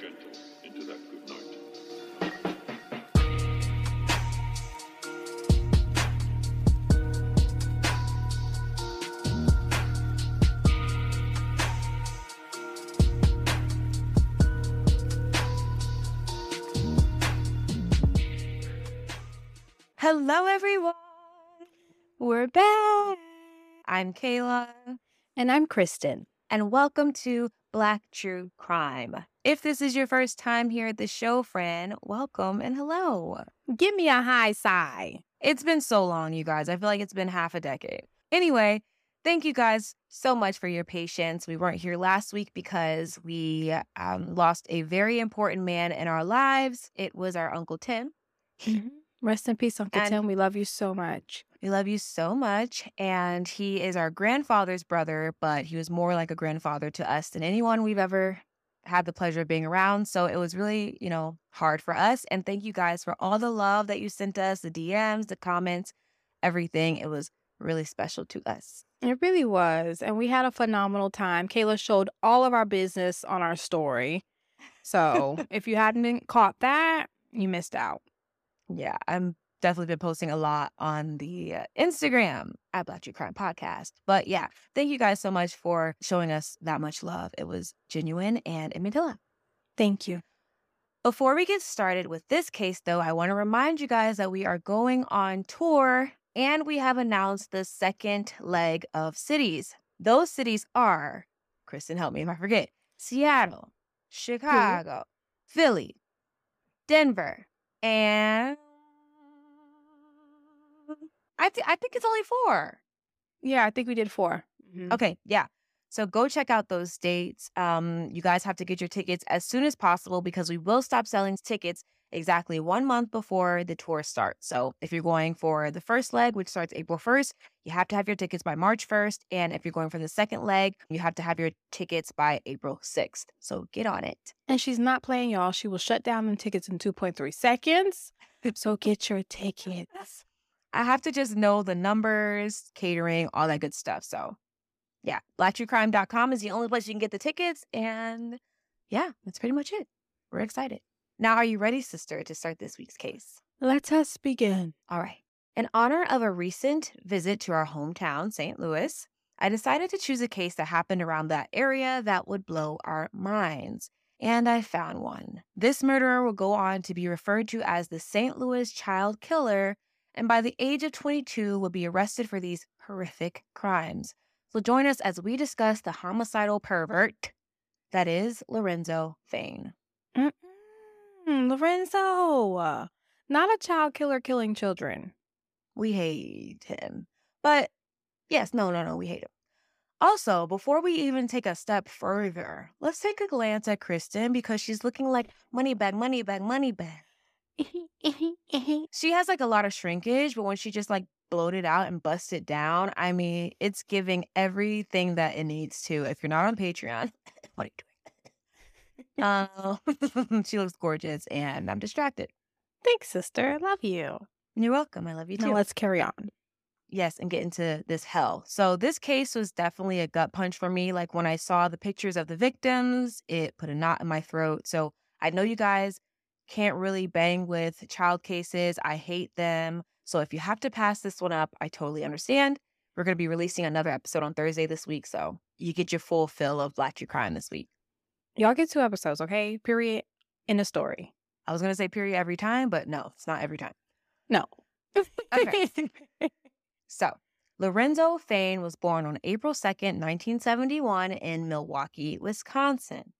gentle into that good night. Hello, everyone. We're back. I'm Kayla. And I'm Kristen. And welcome to Black True Crime. If this is your first time here at the show, friend, welcome and hello. Give me a high sigh. It's been so long, you guys. I feel like it's been half a decade. Anyway, thank you guys so much for your patience. We weren't here last week because we lost a very important man in our lives. It was our Uncle Tim. Mm-hmm. Rest in peace, Uncle Tim. We love you so much. We love you so much, and he is our grandfather's brother, but he was more like a grandfather to us than anyone we've ever had the pleasure of being around, so it was really, you know, hard for us, and thank you guys for all the love that you sent us, the DMs, the comments, everything. It was really special to us. It really was, and we had a phenomenal time. Kayla showed all of our business on our story, so if you hadn't caught that, you missed out. Yeah, I'm definitely been posting a lot on the Instagram at Black True Crime Podcast. But yeah, thank you guys so much for showing us that much love. It was genuine and it made a lot. Thank you. Before we get started with this case, though, I want to remind you guys that we are going on tour and we have announced the second leg of cities. Those cities are, Kristen, help me if I forget, Seattle, Chicago, Philly, Denver, and I think it's only 4. Yeah, I think we did 4. Mm-hmm. Okay, yeah. So go check out those dates. You guys have to get your tickets as soon as possible because we will stop selling tickets exactly 1 month before the tour starts. So if you're going for the first leg, which starts April 1st, you have to have your tickets by March 1st. And if you're going for the second leg, you have to have your tickets by April 6th. So get on it. And she's not playing, y'all. She will shut down them tickets in 2.3 seconds. So get your tickets. I have to just know the numbers, catering, all that good stuff. So, yeah, blacktruecrime.com is the only place you can get the tickets. And yeah, that's pretty much it. We're excited. Now, are you ready, sister, to start this week's case? Let us begin. All right. In honor of a recent visit to our hometown, St. Louis, I decided to choose a case that happened around that area that would blow our minds. And I found one. This murderer will go on to be referred to as the St. Louis Child Killer, and by the age of 22 will be arrested for these horrific crimes. So join us as we discuss the homicidal pervert that is Lorenzo Fayne. Lorenzo! Not a child killer killing children. We hate him. But yes, no, we hate him. Also, before we even take a step further, let's take a glance at Kristen because she's looking like money bag. She has like a lot of shrinkage, but when she just like bloated out and busts it down, I mean, it's giving everything that it needs to. If you're not on Patreon, what are you doing? She looks gorgeous and I'm distracted. Thanks, sister. I love you. You're welcome. I love you too. Now let's carry on. Yes, and get into this hell. So this case was definitely a gut punch for me. Like when I saw the pictures of the victims, it put a knot in my throat. So I know you guys can't really bang with child cases. I hate them. So if you have to pass this one up, I totally understand. We're going to be releasing another episode on Thursday this week. So you get your full fill of Black True Crime this week. Y'all get 2 episodes, okay? Period. In a story. I was going to say period every time, but no, it's not every time. No. Okay. So Lorenzo Fayne was born on April 2nd, 1971 in Milwaukee, Wisconsin.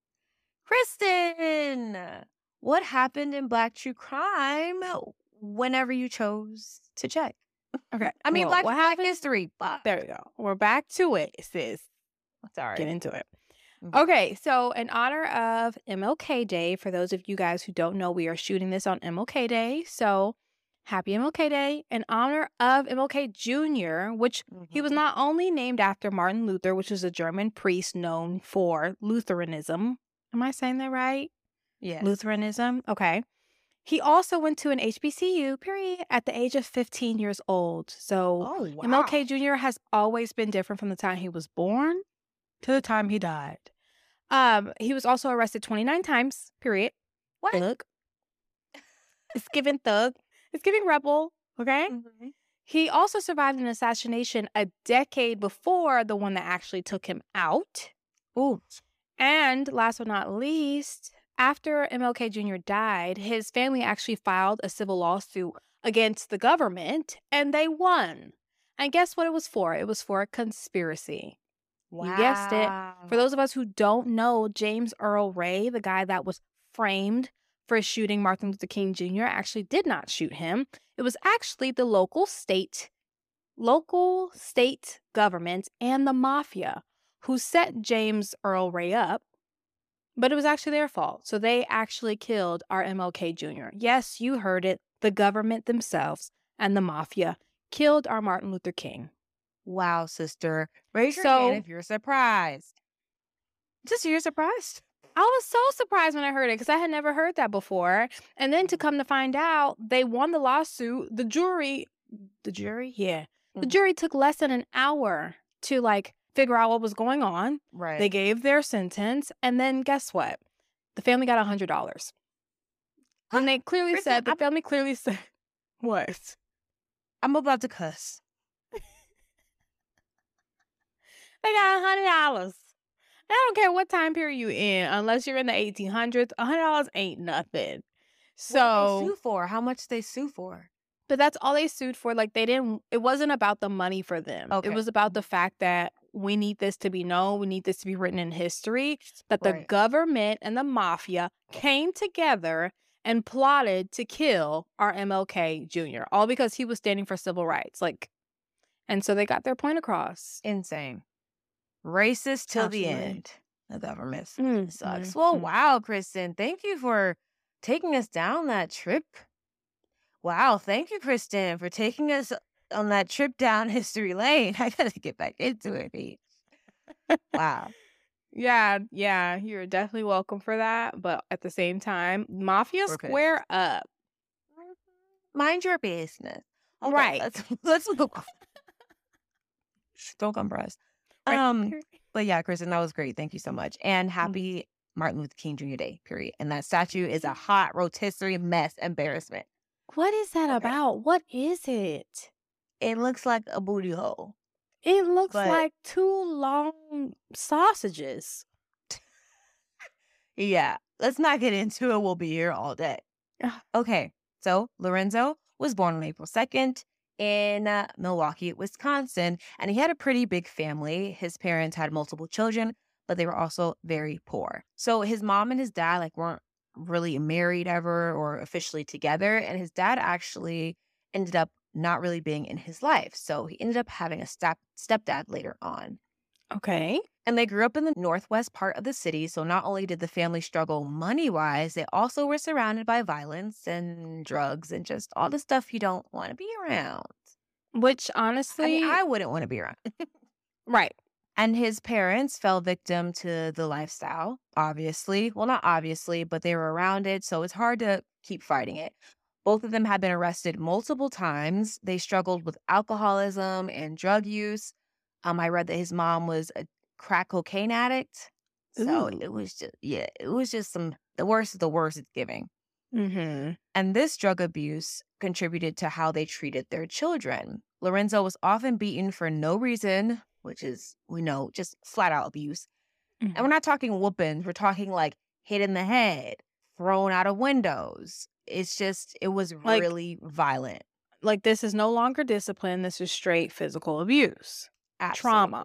Kristen! What happened in Black True Crime whenever you chose to check? Okay. I mean, well, Black history. But... There we go. We're back to it, sis. Sorry. Get into it. Mm-hmm. Okay. So in honor of MLK Day, for those of you guys who don't know, we are shooting this on MLK Day. So Happy MLK Day in honor of MLK Jr., which he was not only named after Martin Luther, which is a German priest known for Lutheranism. Am I saying that right? Yes. Lutheranism. Okay. He also went to an HBCU, period, at the age of 15 years old. So MLK Jr. has always been different from the time he was born to the time he died. He was also arrested 29 times, period. What? Thug. It's giving thug. It's giving rebel, okay? Mm-hmm. He also survived an assassination a decade before the one that actually took him out. Ooh. And last but not least, after MLK Jr. died, his family actually filed a civil lawsuit against the government, and they won. And guess what it was for? It was for a conspiracy. Wow. You guessed it. For those of us who don't know, James Earl Ray, the guy that was framed for shooting Martin Luther King Jr., actually did not shoot him. It was actually the local state government and the mafia who set James Earl Ray up. But it was actually their fault. So they actually killed our MLK Jr. Yes, you heard it. The government themselves and the mafia killed our Martin Luther King. Wow, sister. Raise your hand if you're surprised. Just you're surprised. I was so surprised when I heard it because I had never heard that before. And then to come to find out, they won the lawsuit. The jury? Yeah. Mm-hmm. The jury took less than an hour to, like, figure out what was going on. Right. They gave their sentence. And then guess what? The family got $100. And they clearly said, the family clearly said, what? I'm about to cuss. They got $100. I don't care what time period you in, unless you're in the 1800s. $100 ain't nothing. So they sue for how much they sue for. But that's all they sued for. Like, they didn't. It wasn't about the money for them. Okay. It was about the fact that we need this to be known. We need this to be written in history. That the government and the mafia came together and plotted to kill our MLK Jr. All because he was standing for civil rights. Like, and so they got their point across. Insane. Racist till the end. The government sucks. Well, wow, Kristen. Thank you for taking us down that trip. Wow, thank you, Kristen, for taking us on that trip down history lane. I gotta get back into it, Pete. Wow. Yeah, you're definitely welcome for that. But at the same time, mafia, square up. Mind your business. Okay, right. Let's look. Don't come for us. But yeah, Kristen, that was great. Thank you so much. And happy Martin Luther King Jr. Day, period. And that statue is a hot rotisserie mess embarrassment. What is that about? What is it? It looks like a booty hole. It looks like two long sausages. Yeah. Let's not get into it. We'll be here all day. Okay. So Lorenzo was born on April 2nd. In Milwaukee, Wisconsin, and he had a pretty big family. His parents had multiple children, but they were also very poor. So his mom and his dad weren't really married ever or officially together, and his dad actually ended up not really being in his life. So he ended up having a stepdad later on. Okay. And they grew up in the northwest part of the city, so not only did the family struggle money-wise, they also were surrounded by violence and drugs and just all the stuff you don't want to be around. Which, honestly... I mean, I wouldn't want to be around. Right. And his parents fell victim to the lifestyle, obviously. Well, not obviously, but they were around it, so it's hard to keep fighting it. Both of them had been arrested multiple times. They struggled with alcoholism and drug use. I read that his mom was a crack cocaine addict. So It was just, the worst of the worst it's giving. Mm-hmm. And this drug abuse contributed to how they treated their children. Lorenzo was often beaten for no reason, which is, we know, just flat out abuse. Mm-hmm. And we're not talking whoopings. We're talking hit in the head, thrown out of windows. It's just, it was really violent. This is no longer discipline. This is straight physical abuse. Absolutely. Trauma.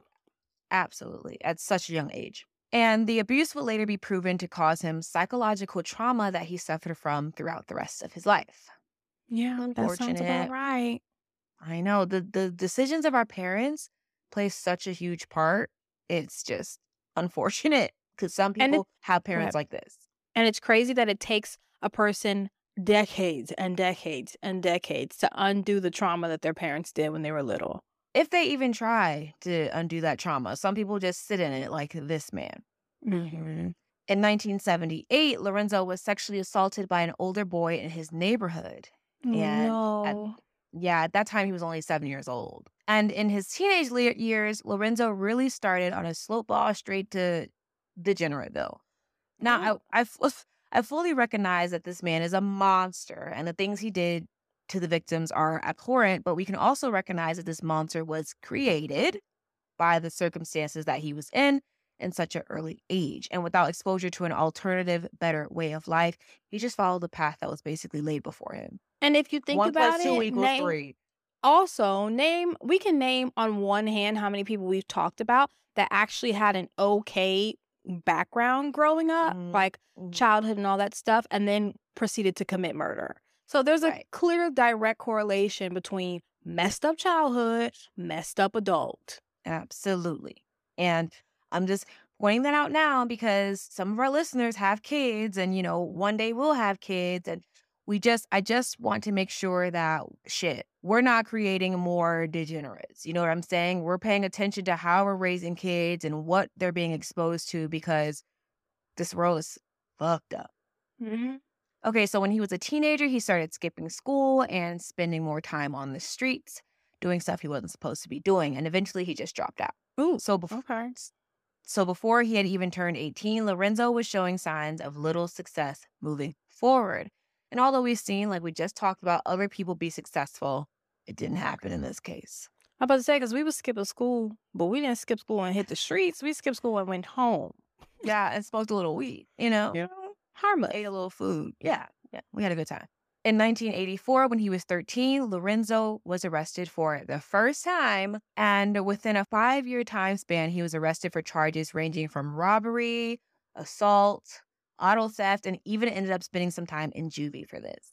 Absolutely, at such a young age. And the abuse would later be proven to cause him psychological trauma that he suffered from throughout the rest of his life. Yeah, that sounds about right. I know. The decisions of our parents play such a huge part. It's just unfortunate because some people have parents like this. And it's crazy that it takes a person decades and decades and decades to undo the trauma that their parents did when they were little. If they even try to undo that trauma, some people just sit in it like this man. Mm-hmm. In 1978, Lorenzo was sexually assaulted by an older boy in his neighborhood. At that time, he was only 7 years old. And in his teenage years, Lorenzo really started on a slope ball straight to Degenerateville. Now, I fully recognize that this man is a monster and the things he did to the victims are abhorrent, but we can also recognize that this monster was created by the circumstances that he was in such an early age. And without exposure to an alternative, better way of life, he just followed the path that was basically laid before him. And if you think about it, 1 + 2 = 3. Also, we can name on one hand how many people we've talked about that actually had an okay background growing up, like childhood and all that stuff, and then proceeded to commit murder. So there's a clear direct correlation between messed up childhood, messed up adult. Absolutely. And I'm just pointing that out now because some of our listeners have kids and, you know, one day we'll have kids. And I just want to make sure that, we're not creating more degenerates. You know what I'm saying? We're paying attention to how we're raising kids and what they're being exposed to because this world is fucked up. Mm-hmm. Okay, so when he was a teenager, he started skipping school and spending more time on the streets, doing stuff he wasn't supposed to be doing. And eventually he just dropped out. Ooh, So before he had even turned 18, Lorenzo was showing signs of little success moving forward. And although we've seen, like we just talked about, other people be successful, it didn't happen in this case. I'm about to say, because we were skipping school, but we didn't skip school and hit the streets. We skipped school and went home. Yeah, and smoked a little weed, you know? Yeah. Harmless. Ate a little food. Yeah, we had a good time. In 1984, when he was 13, Lorenzo was arrested for the first time. And within a 5-year time span, he was arrested for charges ranging from robbery, assault, auto theft, and even ended up spending some time in juvie for this.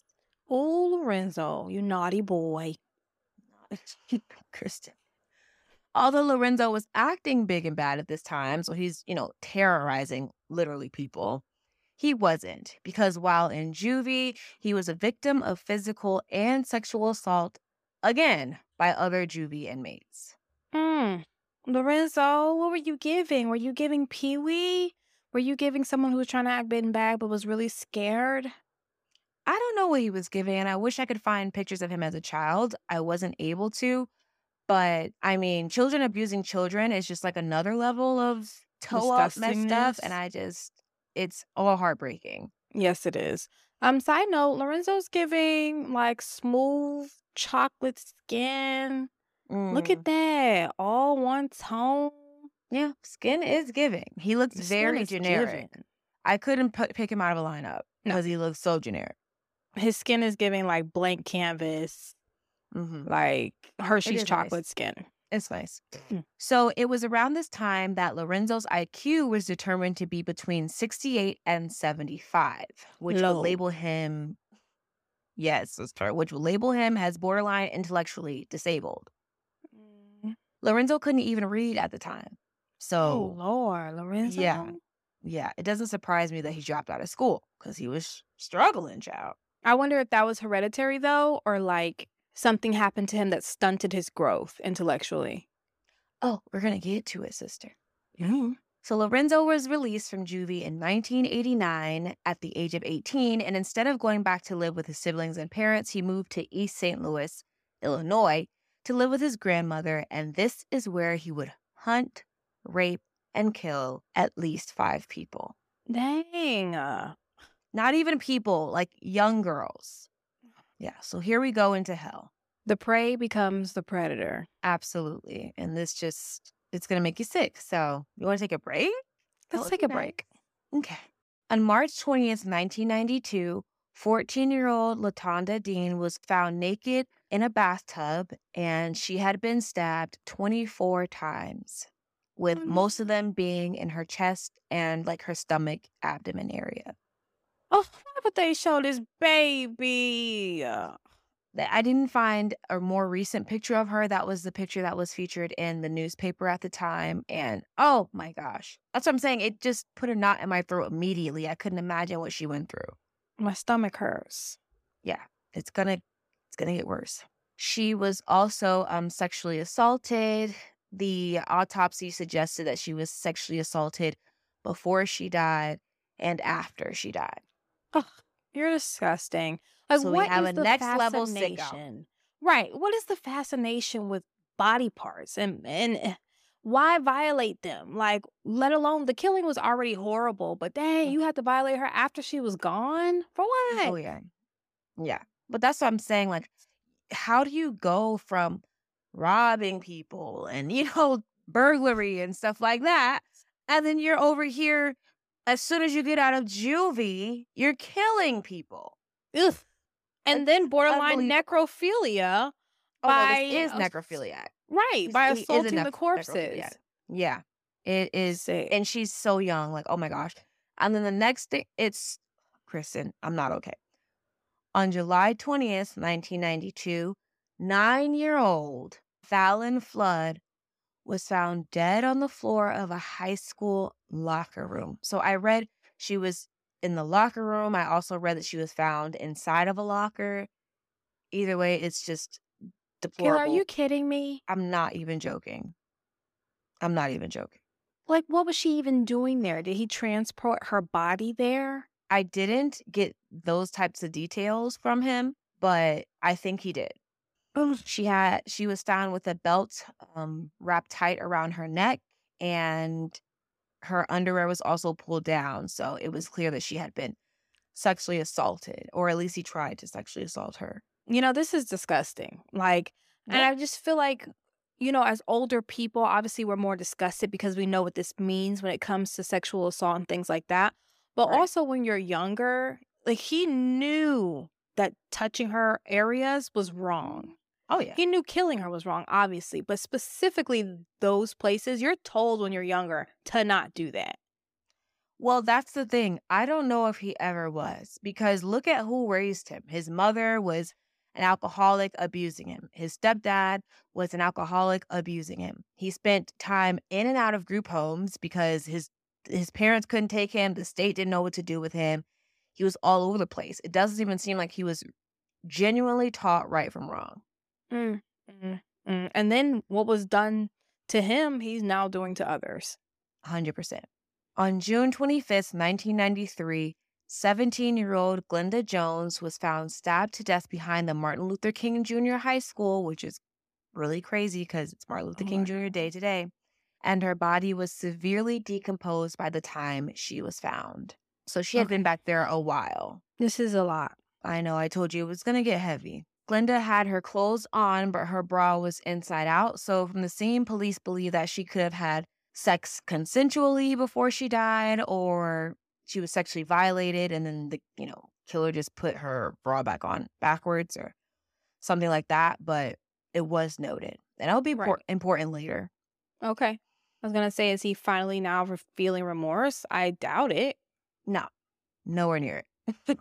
Oh, Lorenzo, you naughty boy. Kristen. Although Lorenzo was acting big and bad at this time, so he's, you know, terrorizing literally people, he wasn't, because while in juvie, he was a victim of physical and sexual assault, again, by other juvie inmates. Lorenzo, what were you giving? Were you giving Pee Wee? Were you giving someone who was trying to act big and bad but was really scared? I don't know what he was giving, and I wish I could find pictures of him as a child. I wasn't able to, but, I mean, children abusing children is just like another level of toe-up messed up, and it's all heartbreaking. Yes, it is. Side note, Lorenzo's giving, like, smooth chocolate skin. Look at that. All one tone. Yeah, skin is giving. He looks very generic. I couldn't pick him out of a lineup because he looks so generic. His skin is giving, like, blank canvas, like Hershey's chocolate skin. It's nice. So it was around this time that Lorenzo's IQ was determined to be between 68 and 75, which would label him, which would label him as borderline intellectually disabled. Lorenzo couldn't even read at the time. So, oh, Lord, Lorenzo. Yeah. It doesn't surprise me that he dropped out of school because he was struggling, child. I wonder if that was hereditary, though, or like something happened to him that stunted his growth intellectually. Oh, we're going to get to it, sister. Mm-hmm. So Lorenzo was released from juvie in 1989 at the age of 18. And instead of going back to live with his siblings and parents, he moved to East St. Louis, Illinois, to live with his grandmother, and this is where he would hunt, rape, and kill at least 5 people. Dang. Not even people, like young girls. Yeah, so here we go into hell. The prey becomes the predator. Absolutely. And this just, it's going to make you sick. So you want to take a break? Let's take a break. Okay. On March 20th, 1992, 14-year-old Latondra Dean was found naked in a bathtub, and she had been stabbed 24 times, with most of them being in her chest and, like, her stomach, abdomen area. Oh, why would they show this baby? I didn't find a more recent picture of her. That was the picture that was featured in the newspaper at the time. And, oh, my gosh. That's what I'm saying. It just put a knot in my throat immediately. I couldn't imagine what she went through. My stomach hurts. yeah, it's gonna get worse. She was also sexually assaulted. The autopsy suggested that she was sexually assaulted before she died and after she died. Oh, you're disgusting. Like, so what we have is a next level sicko. Right. What is the fascination with body parts? And why violate them? Like, let alone the killing was already horrible, but dang, you had to violate her after she was gone? For what? Oh, yeah. Yeah. But that's what I'm saying. Like, how do you go from robbing people and, you know, burglary and stuff like that, and then you're over here, as soon as you get out of juvie, you're killing people? Ugh. And then borderline necrophilia. Oh, by, no, this is necrophilia. Right, by assaulting the corpses. Yeah, it is. Sick. And she's so young, like, oh my gosh. And then the next thing, it's, Kristen, I'm not okay. On July 20th, 1992, 9-year-old Fallon Flood was found dead on the floor of a high school locker room. So I read she was in the locker room. I also read that she was found inside of a locker. Either way, it's just deplorable. Kayla, are you kidding me? I'm not even joking. I'm not even joking. Like, what was she even doing there? Did he transport her body there? I didn't get those types of details from him, but I think he did. She was found with a belt wrapped tight around her neck, and her underwear was also pulled down. So it was clear that she had been sexually assaulted, or at least he tried to sexually assault her. You know, this is disgusting. Like, and I just feel like, you know, as older people, obviously we're more disgusted because we know what this means when it comes to sexual assault and things like that. But also when you're younger, like, he knew that touching her areas was wrong. Oh, yeah. He knew killing her was wrong, obviously. But specifically those places, you're told when you're younger to not do that. Well, that's the thing. I don't know if he ever was, because look at who raised him. His mother was an alcoholic abusing him. His stepdad was an alcoholic abusing him. He spent time in and out of group homes because his parents couldn't take him. The state didn't know what to do with him. He was all over the place. It doesn't even seem like he was genuinely taught right from wrong. And then what was done to him, he's now doing to others. 100%. On June 25th, 1993, 17-year-old Glenda Jones was found stabbed to death behind the Martin Luther King Jr. High School, which is really crazy because it's Martin Luther King Jr. Day today. And her body was severely decomposed by the time she was found. So she had been back there a while. This is a lot. I know, I told you it was going to get heavy. Glenda had her clothes on, but her bra was inside out. So from the scene, police believe that she could have had sex consensually before she died, or she was sexually violated and then the, you know, killer just put her bra back on backwards or something like that. But it was noted. And that'll be important later. Okay. I was going to say, is he finally now feeling remorse? I doubt it. No, nowhere near it.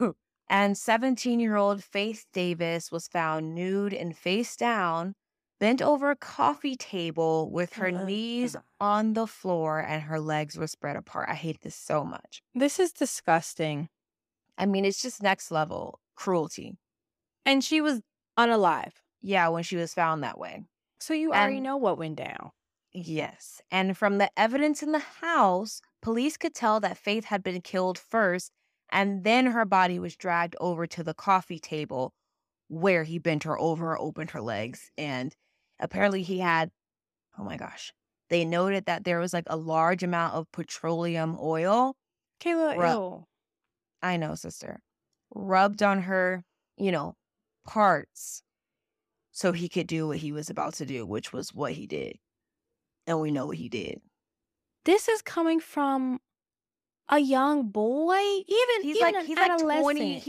And 17-year-old Faith Davis was found nude and face down, bent over a coffee table with her knees on the floor, and her legs were spread apart. I hate this so much. This is disgusting. I mean, it's just next level cruelty. And she was unalive. Yeah, when she was found that way. So you already know what went down. Yes. And from the evidence in the house, police could tell that Faith had been killed first, and then her body was dragged over to the coffee table where he bent her over, opened her legs. And apparently he had, oh my gosh, they noted that there was like a large amount of petroleum oil. Kayla, ew. I know, sister. Rubbed on her, you know, parts so he could do what he was about to do, which was what he did. And we know what he did. This is coming from a young boy. He's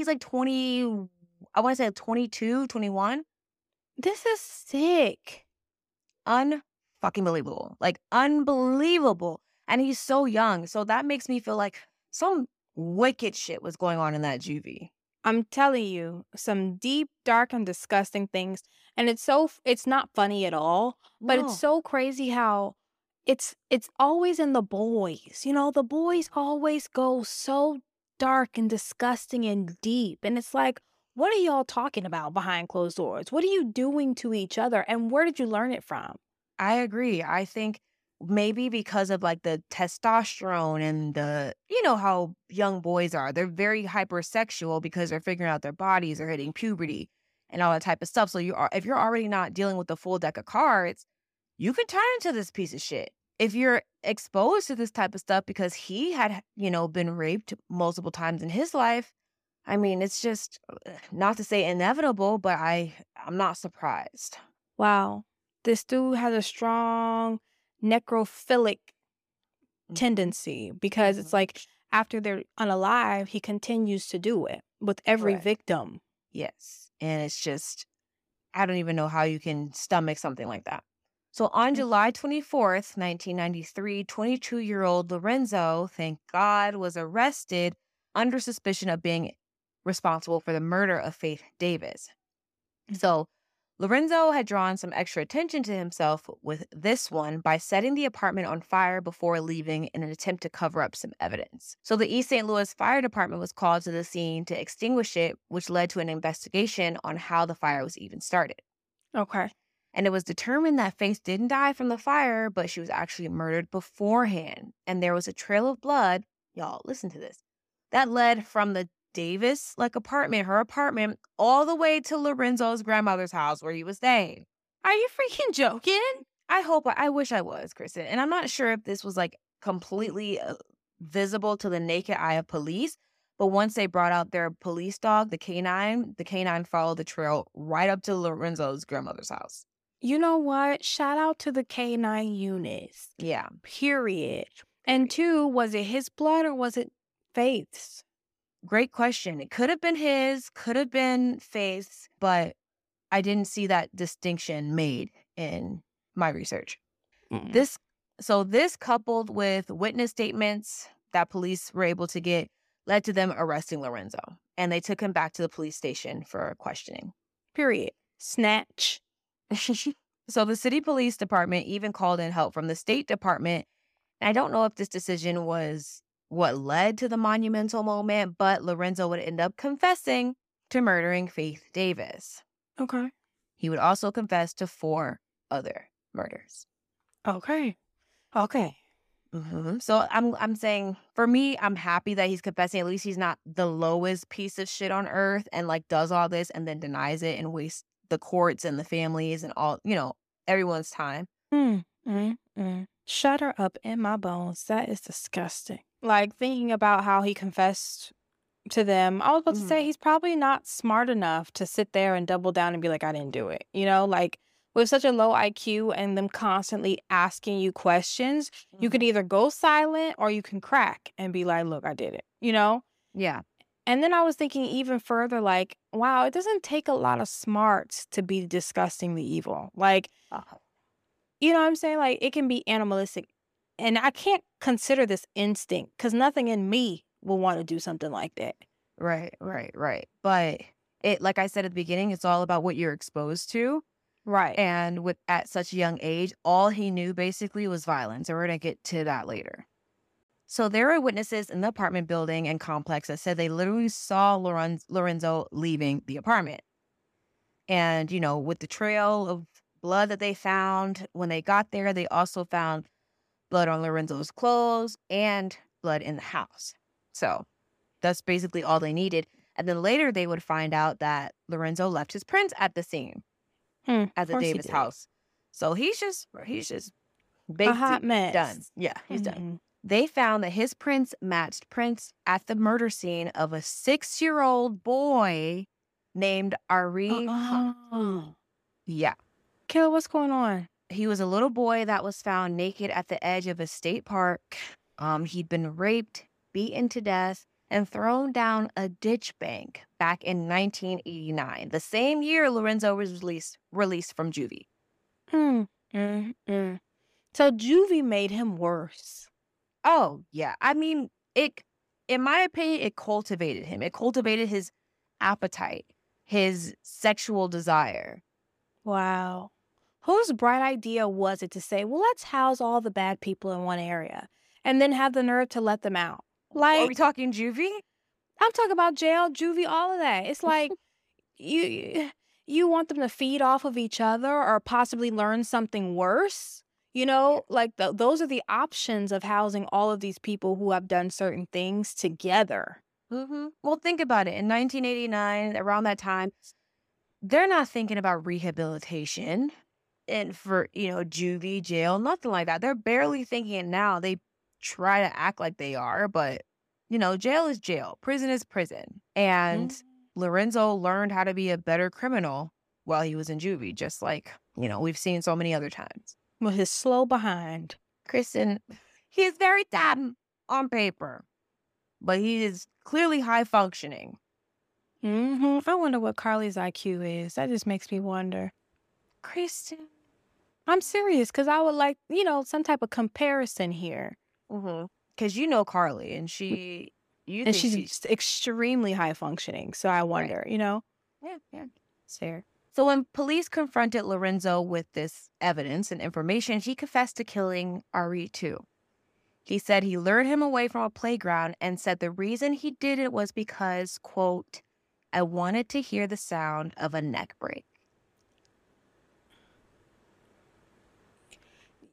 like 20, I want to say 22, 21. This is sick. Un-fucking-believable. Like, unbelievable. And he's so young. So that makes me feel like some wicked shit was going on in that juvie. I'm telling you, some deep, dark, and disgusting things. And it's not funny at all, but it's so crazy how it's always in the boys. You know, the boys always go so dark and disgusting and deep. And it's like, What are y'all talking about behind closed doors? What are you doing to each other? And where did you learn it from? I agree. I think maybe because of like the testosterone and the, you know, how young boys are. They're very hypersexual because they're figuring out their bodies, they're hitting puberty and all that type of stuff. So you are, if you're already not dealing with the full deck of cards, you can turn into this piece of shit. If you're exposed to this type of stuff because he had, you know, been raped multiple times in his life, I mean, it's just, not to say inevitable, but I'm not surprised. Wow. This dude has a strong necrophilic tendency because it's like after they're unalive, he continues to do it with every victim. Yes. And it's just, I don't even know how you can stomach something like that. So on July 24th, 1993, 22-year-old Lorenzo, thank God, was arrested under suspicion of being responsible for the murder of Faith Davis. So Lorenzo had drawn some extra attention to himself with this one by setting the apartment on fire before leaving in an attempt to cover up some evidence. So the East St. Louis Fire Department was called to the scene to extinguish it, which led to an investigation on how the fire was even started. Okay. And it was determined that Faith didn't die from the fire, but she was actually murdered beforehand. And there was a trail of blood, y'all, listen to this, that led from the Davis, like, apartment, her apartment, all the way to Lorenzo's grandmother's house where he was staying. Are you freaking joking? I wish I was, Kristen. And I'm not sure if this was, like, completely visible to the naked eye of police, but once they brought out their police dog, the canine followed the trail right up to Lorenzo's grandmother's house. You know what? Shout out to the K9 units. Yeah. Period. And two, was it his blood or was it Faith's? Great question. It could have been his, could have been Faith's, but I didn't see that distinction made in my research. This coupled with witness statements that police were able to get led to them arresting Lorenzo. And they took him back to the police station for questioning. Period. Snatch. So the city police department even called in help from the State Department. And I don't know if this decision was what led to the monumental moment, but Lorenzo would end up confessing to murdering Faith Davis. Okay. He would also confess to 4 other murders. Okay. Okay. Mm-hmm. So I'm saying, for me, I'm happy that he's confessing. At least he's not the lowest piece of shit on earth and, like, does all this and then denies it and wastes the courts and the families and all, you know, everyone's time. Shudder up in my bones. That is disgusting. Like, thinking about how he confessed to them, I was about to say he's probably not smart enough to sit there and double down and be like, I didn't do it. You know, like, with such a low IQ and them constantly asking you questions, you can either go silent or you can crack and be like, look, I did it, you know? Yeah. And then I was thinking even further, like, wow, it doesn't take a lot of smarts to be disgustingly evil. Like, you know what I'm saying? Like, it can be animalistic. And I can't consider this instinct because nothing in me will want to do something like that. Right. But it, like I said at the beginning, it's all about what you're exposed to. Right. And at such a young age, all he knew basically was violence. And we're going to get to that later. So there were witnesses in the apartment building and complex that said they literally saw Lorenzo leaving the apartment. And, you know, with the trail of blood that they found when they got there, they also found blood on Lorenzo's clothes and blood in the house. So that's basically all they needed. And then later they would find out that Lorenzo left his prints at the scene. At the Davis house. So he's just baked, a hot mess. Done. Yeah, he's done. They found that his prints matched prints at the murder scene of a 6-year-old boy named Ari. Yeah. Kayla, what's going on? He was a little boy that was found naked at the edge of a state park. He'd been raped, beaten to death, and thrown down a ditch bank back in 1989, the same year Lorenzo was released from juvie. So juvie made him worse. Oh, yeah. I mean, it, in my opinion, it cultivated him. It cultivated his appetite, his sexual desire. Wow. Whose bright idea was it to say, well, let's house all the bad people in one area and then have the nerve to let them out? Like, are we talking juvie? I'm talking about jail, juvie, all of that. It's like, you want them to feed off of each other or possibly learn something worse. You know, like those are the options of housing all of these people who have done certain things together. Mm-hmm. Well, think about it. In 1989, around that time, they're not thinking about rehabilitation and for, you know, juvie, jail, nothing like that. They're barely thinking it now. They try to act like they are, but, you know, jail is jail. Prison is prison. And mm-hmm. Lorenzo learned how to be a better criminal while he was in juvie, just like, you know, we've seen so many other times. Well, he's slow behind. Kristen, he's very dumb on paper, but he is clearly high functioning. Mm-hmm. I wonder what Carly's IQ is. That just makes me wonder. Kristen, I'm serious, because I would like, you know, some type of comparison here. Mm-hmm. Because you know Carly, and she's extremely high functioning. So I wonder, right. You know? Yeah. It's fair. So when police confronted Lorenzo with this evidence and information, he confessed to killing Ari too. He said he lured him away from a playground and said the reason he did it was because, quote, I wanted to hear the sound of a neck break.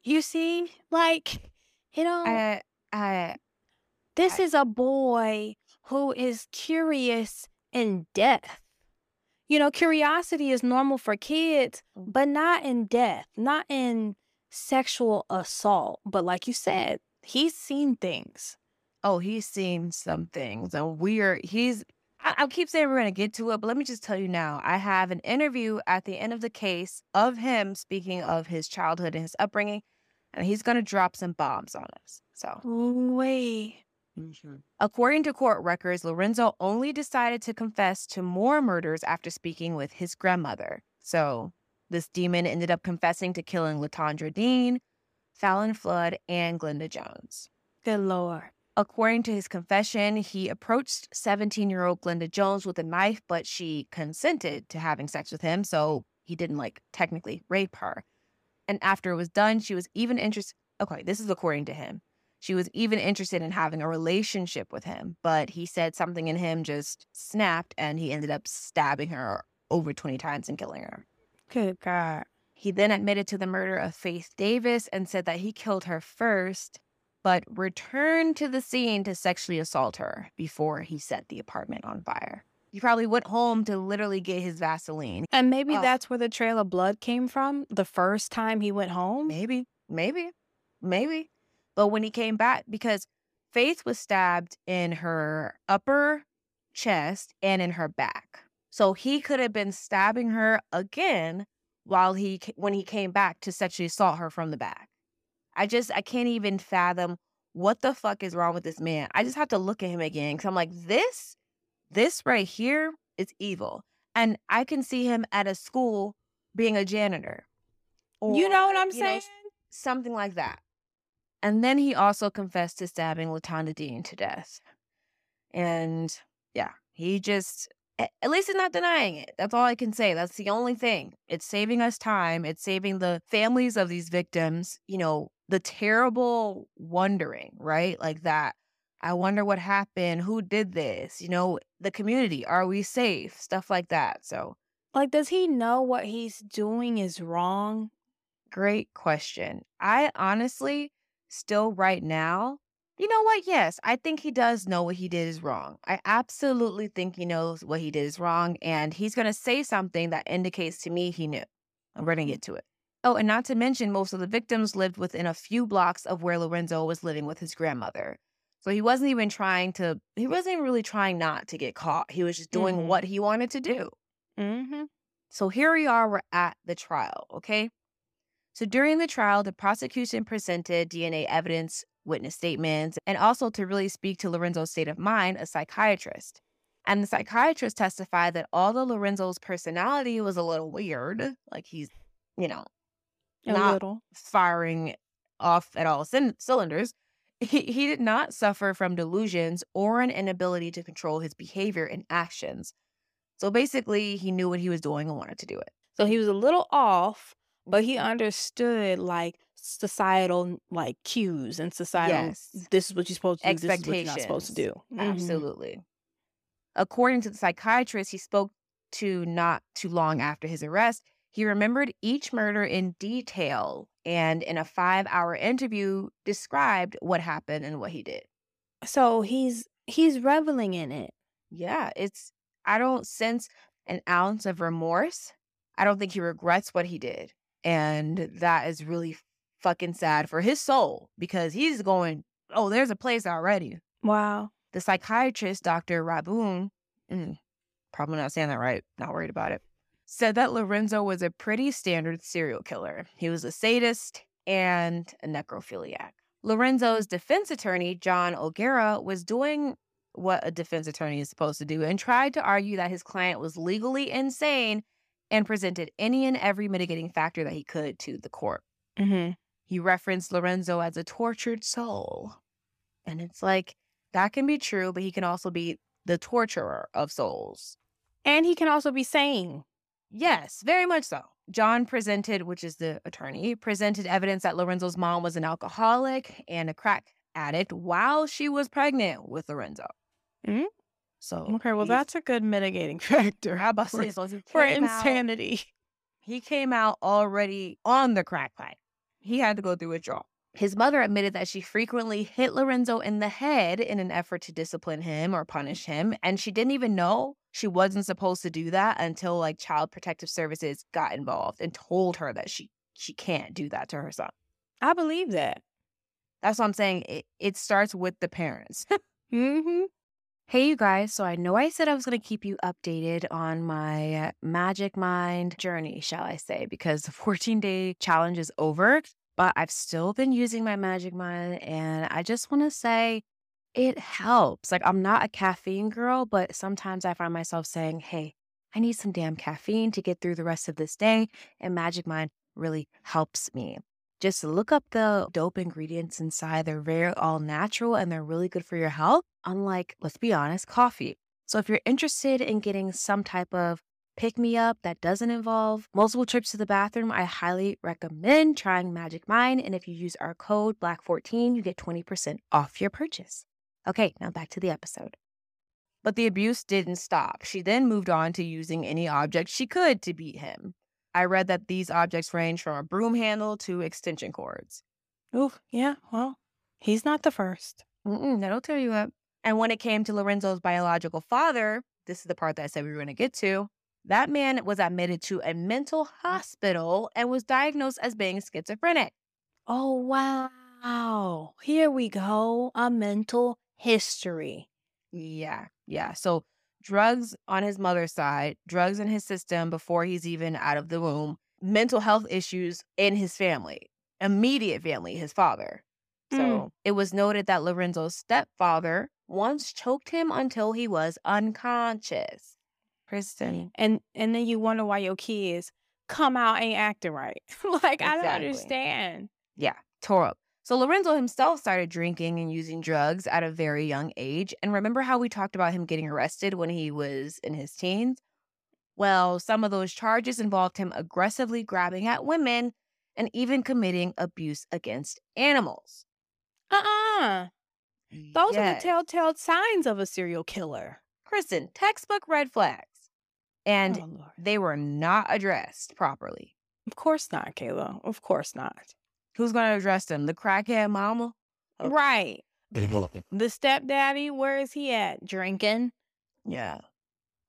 You see, like, you know, this is a boy who is curious in death. You know, curiosity is normal for kids, but not in death, not in sexual assault. But like you said, he's seen things. Oh, he's seen some things. And I keep saying we're going to get to it, but let me just tell you now, I have an interview at the end of the case of him speaking of his childhood and his upbringing, and he's going to drop some bombs on us. So, wait. Mm-hmm. According to court records, Lorenzo only decided to confess to more murders after speaking with his grandmother. So this demon ended up confessing to killing Latondra Dean, Fallon Flood, and Glenda Jones. Good Lord. According to his confession, he approached 17-year-old Glenda Jones with a knife, but she consented to having sex with him, so he didn't, like, technically rape her. And after it was done, she was even interested... Okay, this is according to him. She was even interested in having a relationship with him, but he said something in him just snapped, and he ended up stabbing her over 20 times and killing her. Good God. He then admitted to the murder of Faith Davis and said that he killed her first, but returned to the scene to sexually assault her before he set the apartment on fire. He probably went home to literally get his Vaseline. And maybe that's where the trail of blood came from, the first time he went home? Maybe. But when he came back, because Faith was stabbed in her upper chest and in her back. So he could have been stabbing her again when he came back to sexually assault her from the back. I can't even fathom what the fuck is wrong with this man. I just have to look at him again because I'm like, this right here is evil. And I can see him at a school being a janitor. Or, you know what I'm saying? Know, something like that. And then he also confessed to stabbing Latondra Dean to death. And yeah, he just, at least he's not denying it. That's all I can say. That's the only thing. It's saving us time. It's saving the families of these victims, you know, the terrible wondering, right? Like that, I wonder what happened, who did this, you know, the community, are we safe? Stuff like that, so. Like, does he know what he's doing is wrong? Great question. I honestly... Still right now, you know what? Yes, I think he does know what he did is wrong. I absolutely think he knows what he did is wrong, and he's going to say something that indicates to me he knew. I'm going to get to it. Oh, and not to mention, most of the victims lived within a few blocks of where Lorenzo was living with his grandmother. So he wasn't even really trying not to get caught. He was just doing what he wanted to do. Mm-hmm. So here we are, we're at the trial, okay? So during the trial, the prosecution presented DNA evidence, witness statements, and also to really speak to Lorenzo's state of mind, a psychiatrist. And the psychiatrist testified that although Lorenzo's personality was a little weird, like he's, you know, not firing off at all cylinders, he did not suffer from delusions or an inability to control his behavior and actions. So basically, he knew what he was doing and wanted to do it. So he was a little off. But he understood, like, societal, like, cues and societal, this is what you're supposed to do, this is what you're not supposed to do. Absolutely. Mm-hmm. According to the psychiatrist, he spoke to not too long after his arrest, he remembered each murder in detail and in a 5-hour interview described what happened and what he did. So he's reveling in it. Yeah, I don't sense an ounce of remorse. I don't think he regrets what he did. And that is really fucking sad for his soul, because he's going, oh, there's a place already. Wow. The psychiatrist, Dr. Raboon, probably not saying that right, not worried about it, said that Lorenzo was a pretty standard serial killer. He was a sadist and a necrophiliac. Lorenzo's defense attorney, John O'Gara, was doing what a defense attorney is supposed to do and tried to argue that his client was legally insane and presented any and every mitigating factor that he could to the court. Mm-hmm. He referenced Lorenzo as a tortured soul. And it's like, that can be true, but he can also be the torturer of souls. And he can also be sane. Yes, very much so. John presented, which is the attorney, presented evidence that Lorenzo's mom was an alcoholic and a crack addict while she was pregnant with Lorenzo. Mm-hmm. So okay, well, that's a good mitigating factor. How about for insanity? He came out already on the crack pipe. He had to go through withdrawal. His mother admitted that she frequently hit Lorenzo in the head in an effort to discipline him or punish him, and she didn't even know she wasn't supposed to do that until like Child Protective Services got involved and told her that she can't do that to her son. I believe that. That's what I'm saying. It starts with the parents. Mm-hmm. Hey, you guys. So I know I said I was going to keep you updated on my Magic Mind journey, shall I say, because the 14-day challenge is over. But I've still been using my Magic Mind, and I just want to say it helps. Like, I'm not a caffeine girl, but sometimes I find myself saying, hey, I need some damn caffeine to get through the rest of this day, and Magic Mind really helps me. Just look up the dope ingredients inside. They're very all natural, and they're really good for your health, unlike, let's be honest, coffee. So if you're interested in getting some type of pick me up that doesn't involve multiple trips to the bathroom, I highly recommend trying Magic Mind. And if you use our code BLACK14, you get 20% off your purchase. Okay, now back to the episode. But the abuse didn't stop. She then moved on to using any object she could to beat him. I read that these objects range from a broom handle to extension cords. Ooh, yeah, well, he's not the first. That'll tear you up. And when it came to Lorenzo's biological father, this is the part that I said we were going to get to, that man was admitted to a mental hospital and was diagnosed as being schizophrenic. Oh, wow. Here we go. A mental history. Yeah. So drugs on his mother's side, drugs in his system before he's even out of the womb, mental health issues in his family, immediate family, his father. So it was noted that Lorenzo's stepfather once choked him until he was unconscious. Kristen. And then you wonder why your kids come out ain't acting right. Like, exactly. I don't understand. Yeah, tore up. So Lorenzo himself started drinking and using drugs at a very young age. And remember how we talked about him getting arrested when he was in his teens? Well, some of those charges involved him aggressively grabbing at women and even committing abuse against animals. Those are the telltale signs of a serial killer. Kristen, textbook red flags. And they were not addressed properly. Of course not, Kayla. Of course not. Who's going to address them? The crackhead mama? Oh. Right. The stepdaddy, where is he at? Drinking? Yeah.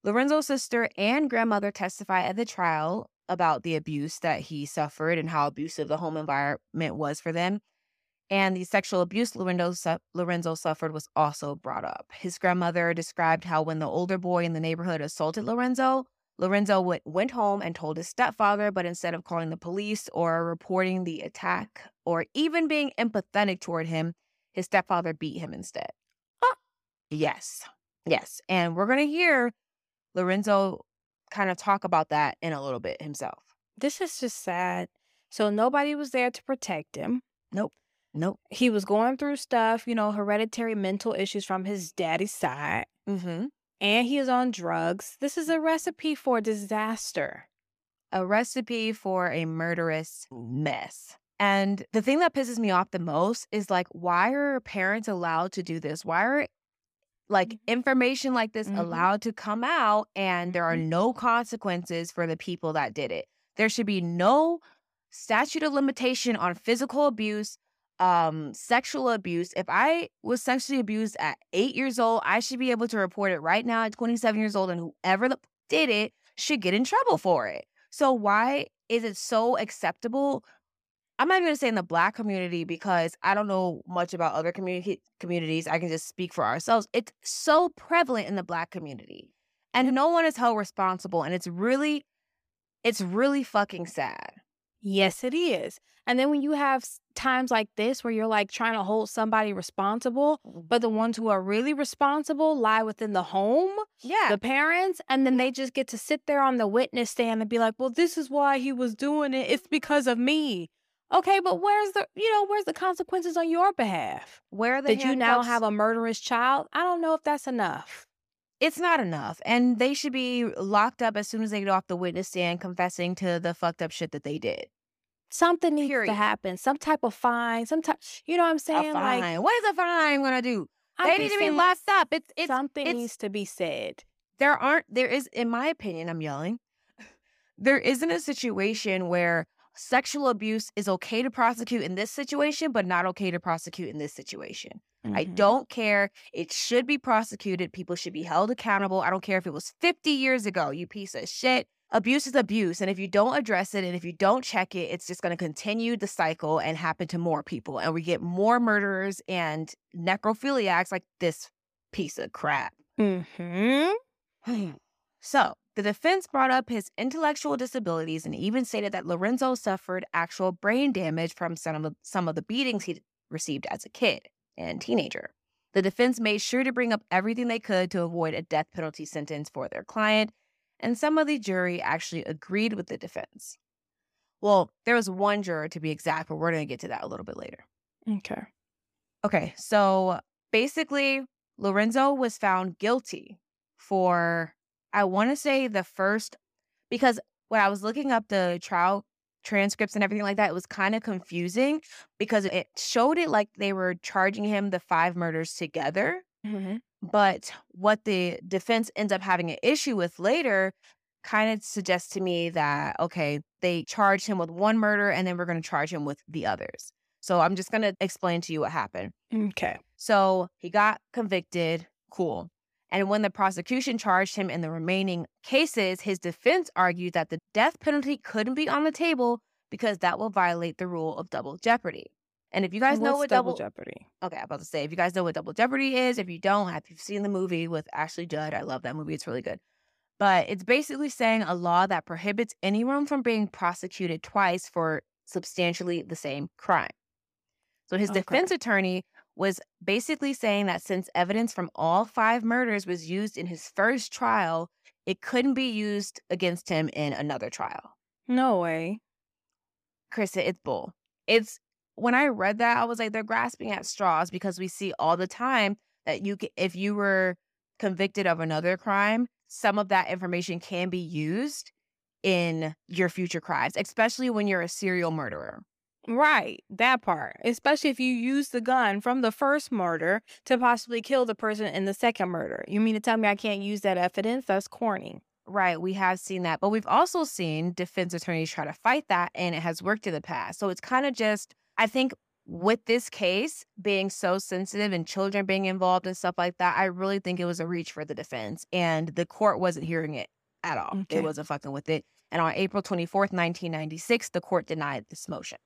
Lorenzo's sister and grandmother testified at the trial about the abuse that he suffered and how abusive the home environment was for them. And the sexual abuse Lorenzo suffered was also brought up. His grandmother described how when the older boy in the neighborhood assaulted Lorenzo, Lorenzo went home and told his stepfather, but instead of calling the police or reporting the attack or even being empathetic toward him, his stepfather beat him instead. Oh. Yes. And we're going to hear Lorenzo kind of talk about that in a little bit himself. This is just sad. So nobody was there to protect him. Nope. He was going through stuff, hereditary mental issues from his daddy's side. Mm-hmm. And he is on drugs. This is a recipe for disaster. A recipe for a murderous mess. And the thing that pisses me off the most is, like, why are parents allowed to do this? Why are like information like this allowed to come out, and there are no consequences for the people that did it. There should be no statute of limitation on physical abuse, sexual abuse. If I was sexually abused at 8 years old, I should be able to report it right now at 27 years old, and whoever did it should get in trouble for it. So why is it so acceptable? I'm not even going to say in the Black community, because I don't know much about other communities. I can just speak for ourselves. It's so prevalent in the Black community, and no one is held responsible. And it's really fucking sad. Yes, it is. And then when you have times like this where you're like trying to hold somebody responsible, but the ones who are really responsible lie within the home, the parents, and then they just get to sit there on the witness stand and be like, well, this is why he was doing it. It's because of me. Okay, but where's the consequences on your behalf? Where are the handcuffs? That you now have a murderous child? I don't know if that's enough. It's not enough. And they should be locked up as soon as they get off the witness stand confessing to the fucked up shit that they did. Something needs to happen. Some type of fine. You know what I'm saying? A fine. Like, what is a fine going to do? They need to be locked up. Something needs to be said. There is, in my opinion, I'm yelling, there isn't a situation where sexual abuse is okay to prosecute in this situation, but not okay to prosecute in this situation. I don't care. It should be prosecuted. People should be held accountable. I don't care if it was 50 years ago, you piece of shit. Abuse is abuse. And if you don't address it and if you don't check it, it's just going to continue the cycle and happen to more people. And we get more murderers and necrophiliacs like this piece of crap. So the defense brought up his intellectual disabilities and even stated that Lorenzo suffered actual brain damage from some of the beatings he received as a kid and teenager. The defense made sure to bring up everything they could to avoid a death penalty sentence for their client, and some of the jury actually agreed with the defense. Well, there was one juror to be exact, but we're going to get to that a little bit later. Okay, so basically, Lorenzo was found guilty for... I want to say the first, because when I was looking up the trial transcripts and everything like that, it was kind of confusing because it showed it like they were charging him the five murders together. But what the defense ends up having an issue with later kind of suggests to me that, okay, they charged him with one murder and then we're going to charge him with the others. So I'm just going to explain to you what happened. Okay. So he got convicted. Cool. And when the prosecution charged him in the remaining cases, his defense argued that the death penalty couldn't be on the table because that will violate the rule of double jeopardy. And if you guys know what double jeopardy... Okay, I'm about to say, if you guys know what double jeopardy is, if you don't, if you've seen the movie with Ashley Judd, I love that movie, it's really good. But it's basically saying a law that prohibits anyone from being prosecuted twice for substantially the same crime. So his defense attorney was basically saying that since evidence from all five murders was used in his first trial, it couldn't be used against him in another trial. No way. Kristen, it's bull. When I read that, I was like, they're grasping at straws, because we see all the time that if you were convicted of another crime, some of that information can be used in your future crimes, especially when you're a serial murderer. Right, that part. Especially if you use the gun from the first murder to possibly kill the person in the second murder. You mean to tell me I can't use that evidence? That's corny. Right, we have seen that. But we've also seen defense attorneys try to fight that, and it has worked in the past. So it's kind of just, I think with this case being so sensitive and children being involved and stuff like that, I really think it was a reach for the defense. And the court wasn't hearing it at all. Okay. It wasn't fucking with it. And on April 24th, 1996, the court denied this motion.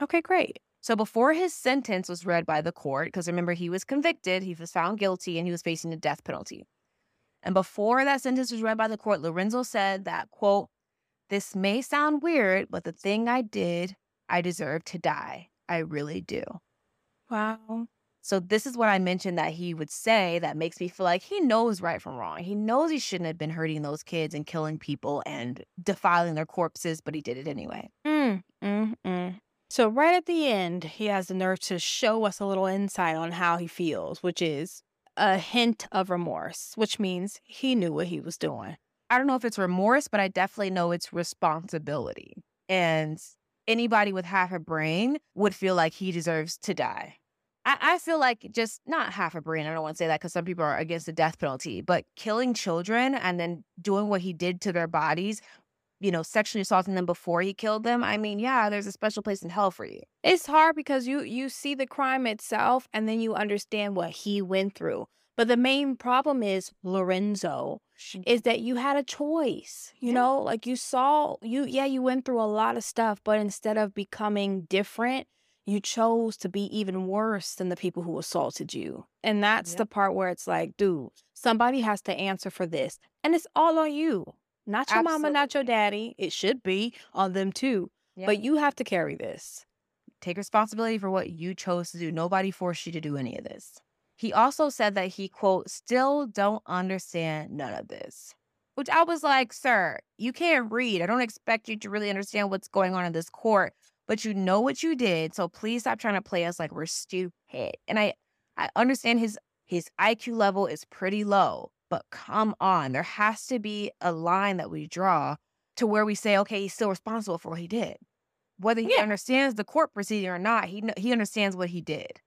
Okay, great. So before his sentence was read by the court, because remember, he was convicted, he was found guilty, and he was facing the death penalty. And before that sentence was read by the court, Lorenzo said that, quote, "This may sound weird, but the thing I did, I deserve to die. I really do." Wow. So this is what I mentioned that he would say that makes me feel like he knows right from wrong. He knows he shouldn't have been hurting those kids and killing people and defiling their corpses, but he did it anyway. So right at the end, he has the nerve to show us a little insight on how he feels, which is a hint of remorse, which means he knew what he was doing. I don't know if it's remorse, but I definitely know it's responsibility. And anybody with half a brain would feel like he deserves to die. I feel like just not half a brain. I don't want to say that because some people are against the death penalty, but killing children and then doing what he did to their bodies, you know, sexually assaulting them before he killed them. I mean, yeah, there's a special place in hell for you. It's hard because you see the crime itself and then you understand what he went through. But the main problem is, Lorenzo, is that you had a choice, you know, like you went through a lot of stuff, but instead of becoming different, you chose to be even worse than the people who assaulted you. And that's the part where it's like, dude, somebody has to answer for this. And it's all on you. Not your mama, not your daddy. It should be on them too. Yeah. But you have to carry this. Take responsibility for what you chose to do. Nobody forced you to do any of this. He also said that he, quote, still don't understand none of this. Which I was like, sir, you can't read. I don't expect you to really understand what's going on in this court. But you know what you did, so please stop trying to play us like we're stupid. And I understand his IQ level is pretty low, but come on. There has to be a line that we draw to where we say, okay, he's still responsible for what he did. Whether he understands the court proceeding or not, he understands what he did.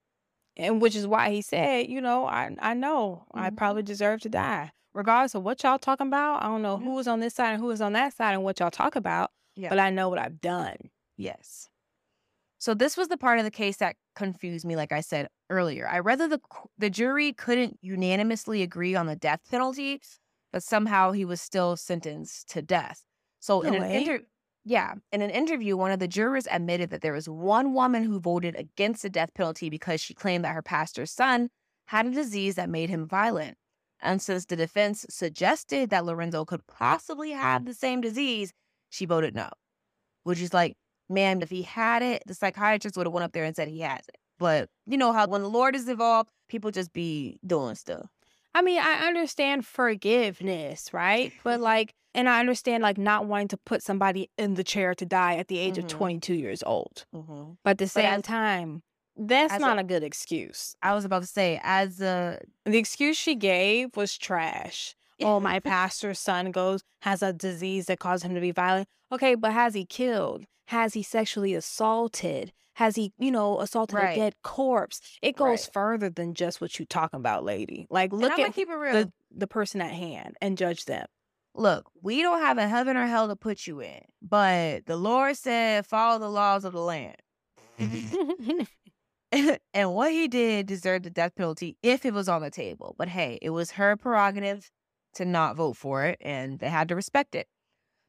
And which is why he said, you know, I know I probably deserve to die. Regardless of what y'all talking about, I don't know who was on this side and who was on that side and what y'all talk about, but I know what I've done. Yes. So this was the part of the case that confused me, like I said earlier. I read that the jury couldn't unanimously agree on the death penalty, but somehow he was still sentenced to death. So in an interview, one of the jurors admitted that there was one woman who voted against the death penalty because she claimed that her pastor's son had a disease that made him violent. And since the defense suggested that Lorenzo could possibly have the same disease, she voted no, which is like, ma'am, if he had it, the psychiatrist would have went up there and said he has it. But you know how when the Lord is involved, people just be doing stuff. I mean, I understand forgiveness, right? But like, and I understand like not wanting to put somebody in the chair to die at the age of 22 years old. Mm-hmm. But at the same time, that's not a good excuse. I was about to say, the excuse she gave was trash. Oh, my pastor's son has a disease that caused him to be violent. Okay, but has he killed? Has he sexually assaulted? Has he, you know, assaulted a dead corpse? It goes further than just what you're talking about, lady. Like, look at the person at hand and judge them. Look, we don't have a heaven or hell to put you in, but the Lord said, follow the laws of the land. And what he did deserved the death penalty if it was on the table. But hey, it was her prerogative to not vote for it, and they had to respect it.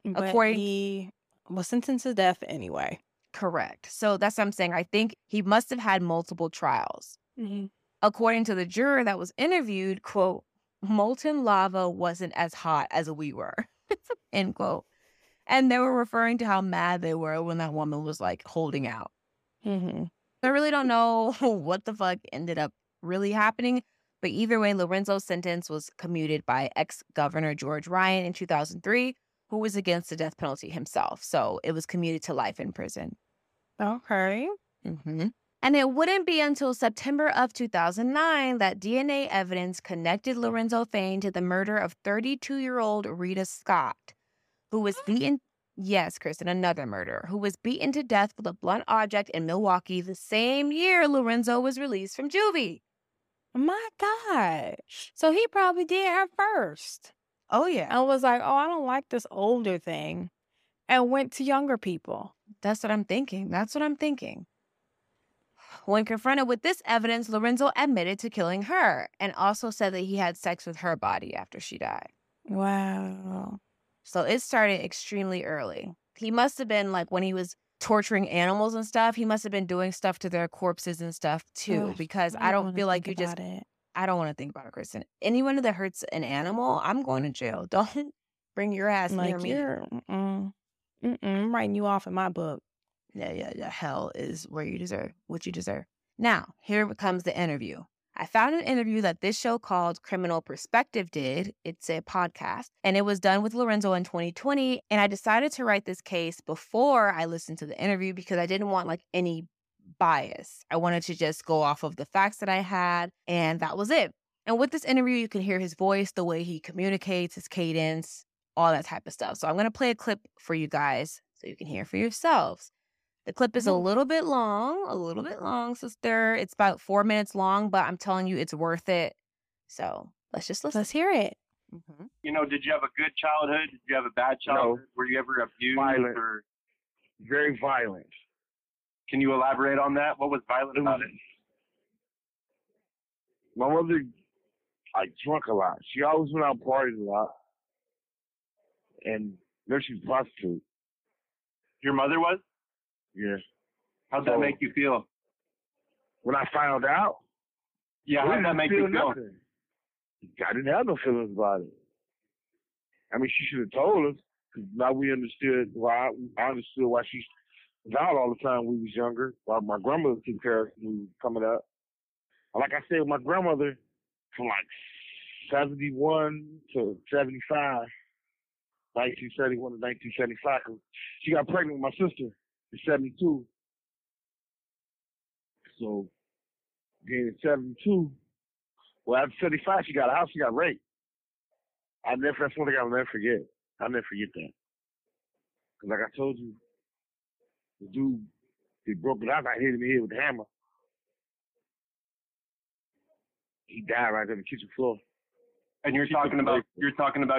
He was sentenced to death anyway. Correct. So that's what I'm saying. I think he must have had multiple trials. Mm-hmm. According to the juror that was interviewed, quote, molten lava wasn't as hot as we were, end quote. And they were referring to how mad they were when that woman was like holding out. Mm-hmm. I really don't know what the fuck ended up really happening. But either way, Lorenzo's sentence was commuted by ex-Governor George Ryan in 2003, who was against the death penalty himself. So it was commuted to life in prison. Okay. Mm-hmm. And it wouldn't be until September of 2009 that DNA evidence connected Lorenzo Fayne to the murder of 32-year-old Rita Scott, who was beaten... Yes, Kristen, another murderer, who was beaten to death with a blunt object in Milwaukee the same year Lorenzo was released from juvie. My God. So he probably did her first. Oh, yeah. And was like, oh, I don't like this older thing. And went to younger people. That's what I'm thinking. That's what I'm thinking. When confronted with this evidence, Lorenzo admitted to killing her and also said that he had sex with her body after she died. Wow. So it started extremely early. He must have been like when he was torturing animals and stuff, he must have been doing stuff to their corpses and stuff too, because I don't feel like you just... I don't want to think about it, Kristen. Anyone that hurts an animal, I'm going to jail. Don't bring your ass near me. I'm writing you off in my book. Yeah. Hell is where you deserve, what you deserve. Now, here comes the interview. I found an interview that this show called Criminal Perspective did. It's a podcast, and it was done with Lorenzo in 2020. And I decided to write this case before I listened to the interview because I didn't want like any bias. I wanted to just go off of the facts that I had, and that was it. And with this interview, you can hear his voice, the way he communicates, his cadence, all that type of stuff. So I'm going to play a clip for you guys so you can hear for yourselves. The clip is a little bit long, sister. It's about 4 minutes long, but I'm telling you, it's worth it. So let's just listen. Let's hear it. Mm-hmm. You know, did you have a good childhood? Did you have a bad childhood? No. Were you ever abused? Violent. Or... Very violent. Can you elaborate on that? What was violent about it? My mother, I drunk a lot. She always went out partying a lot. And there she's a prostitute. Your mother was? Yeah. How'd that make you feel? When I found out? Yeah, how'd that make you feel? Nothing. I didn't have no feelings about it. I mean, she should have told us, because now we understood why. I understood why she was out all the time when we was younger, while my grandmother took care of when we was coming up. Like I said, my grandmother, from like 71 to 75, 1971 to 1975, cause she got pregnant with my sister in 72. So, again, in 72, well, after 75, she got a house, she got raped. That's one thing I'll never forget. I'll never forget that. Because like I told you, the dude, he broke it out, I hit him in the head with a hammer. He died right there on the kitchen floor. And you're talking about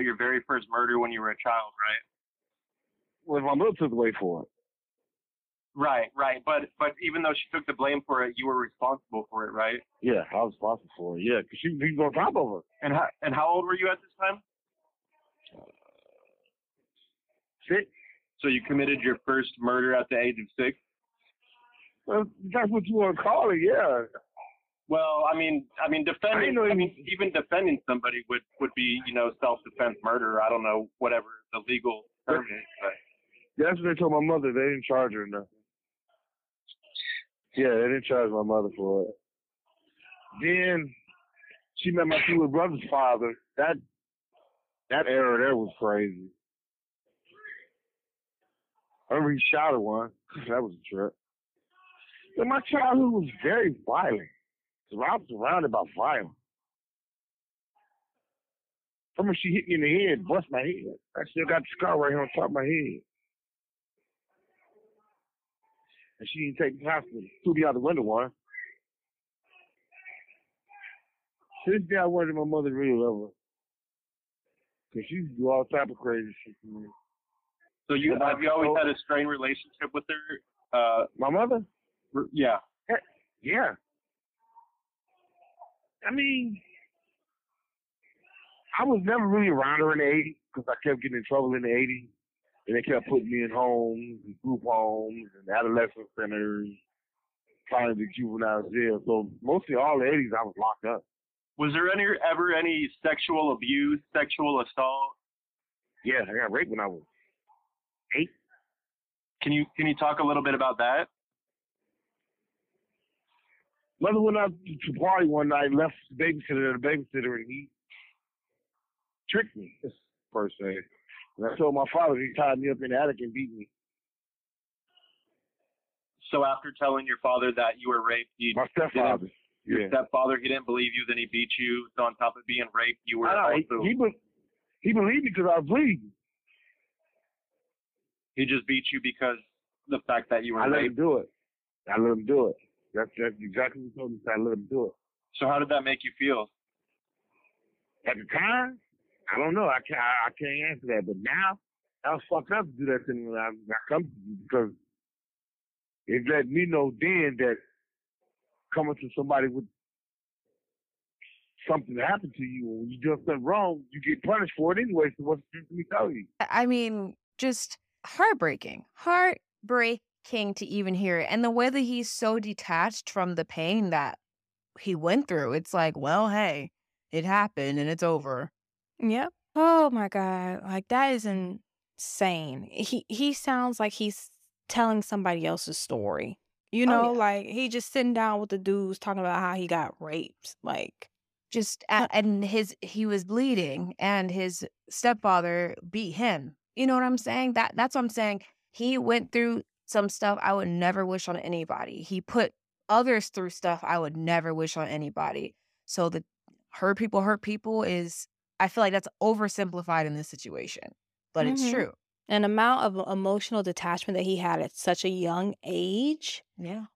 your very first murder when you were a child, right? Well, my mother took the blame for it. Right. But even though she took the blame for it, you were responsible for it, right? Yeah, I was responsible for it. Yeah, because she was on top of her. And how old were you at this time? 6. So you committed your first murder at the age of 6? Well, that's what you want to call it, yeah. Well, I mean, even defending somebody would be, you know, self-defense murder. I don't know, whatever the legal term is. But. Yeah, that's what they told my mother. They didn't charge her nothing. Yeah, they didn't charge my mother for it. Then she met my 2 little brother's father. That era there was crazy. I remember he shot her one. That was a trip. But my childhood was very violent. I was surrounded by violence. I remember she hit me in the head, bust my head. I still got the scar right here on top of my head. And she didn't take me to the hospital. Threw me out the window one. To this day, I wonder if my mother really loved her. Because she used to do all type of crazy shit to me. So have you always had a strained relationship with her? My mother? Yeah. Yeah. I mean, I was never really around her in the 80s because I kept getting in trouble in the 80s. And they kept putting me in homes and group homes and adolescent centers, finally the juvenile jail. So mostly all the 80s I was locked up. Was there ever any sexual abuse, sexual assault? Yeah, I got raped when I was 8. Can you talk a little bit about that? Mother went out to party one night, left the babysitter at the babysitter, and he tricked me, per se. And I told my father he tied me up in the attic and beat me. So after telling your father that you were raped, my stepfather. Your stepfather, he didn't believe you, then he beat you. So on top of being raped, you were also... He believed me because I was bleeding. He just beat you because the fact that you were raped? I let him do it. That's exactly what he told me, so I let him do it. So how did that make you feel? At the time, I don't know. I can't answer that. But now, I was fucked up to do that to me when I come to you because it let me know then that coming to somebody with something happened to you or you done something wrong, you get punished for it anyway. So what's the difference tell you? I mean, just heartbreaking. Heartbreaking to even hear it, and the way that he's so detached from the pain that he went through, it's like, well, hey, it happened and it's over. Yep. Oh my God, like that is insane. He sounds like he's telling somebody else's story, you know. Oh, yeah. Like he just sitting down with the dudes talking about how he got raped, like just and he was bleeding and his stepfather beat him, you know what I'm saying? That's what I'm saying. He went through some stuff I would never wish on anybody. He put others through stuff I would never wish on anybody. So the hurt people is, I feel like that's oversimplified in this situation, but it's true. an amount of emotional detachment that he had at such a young age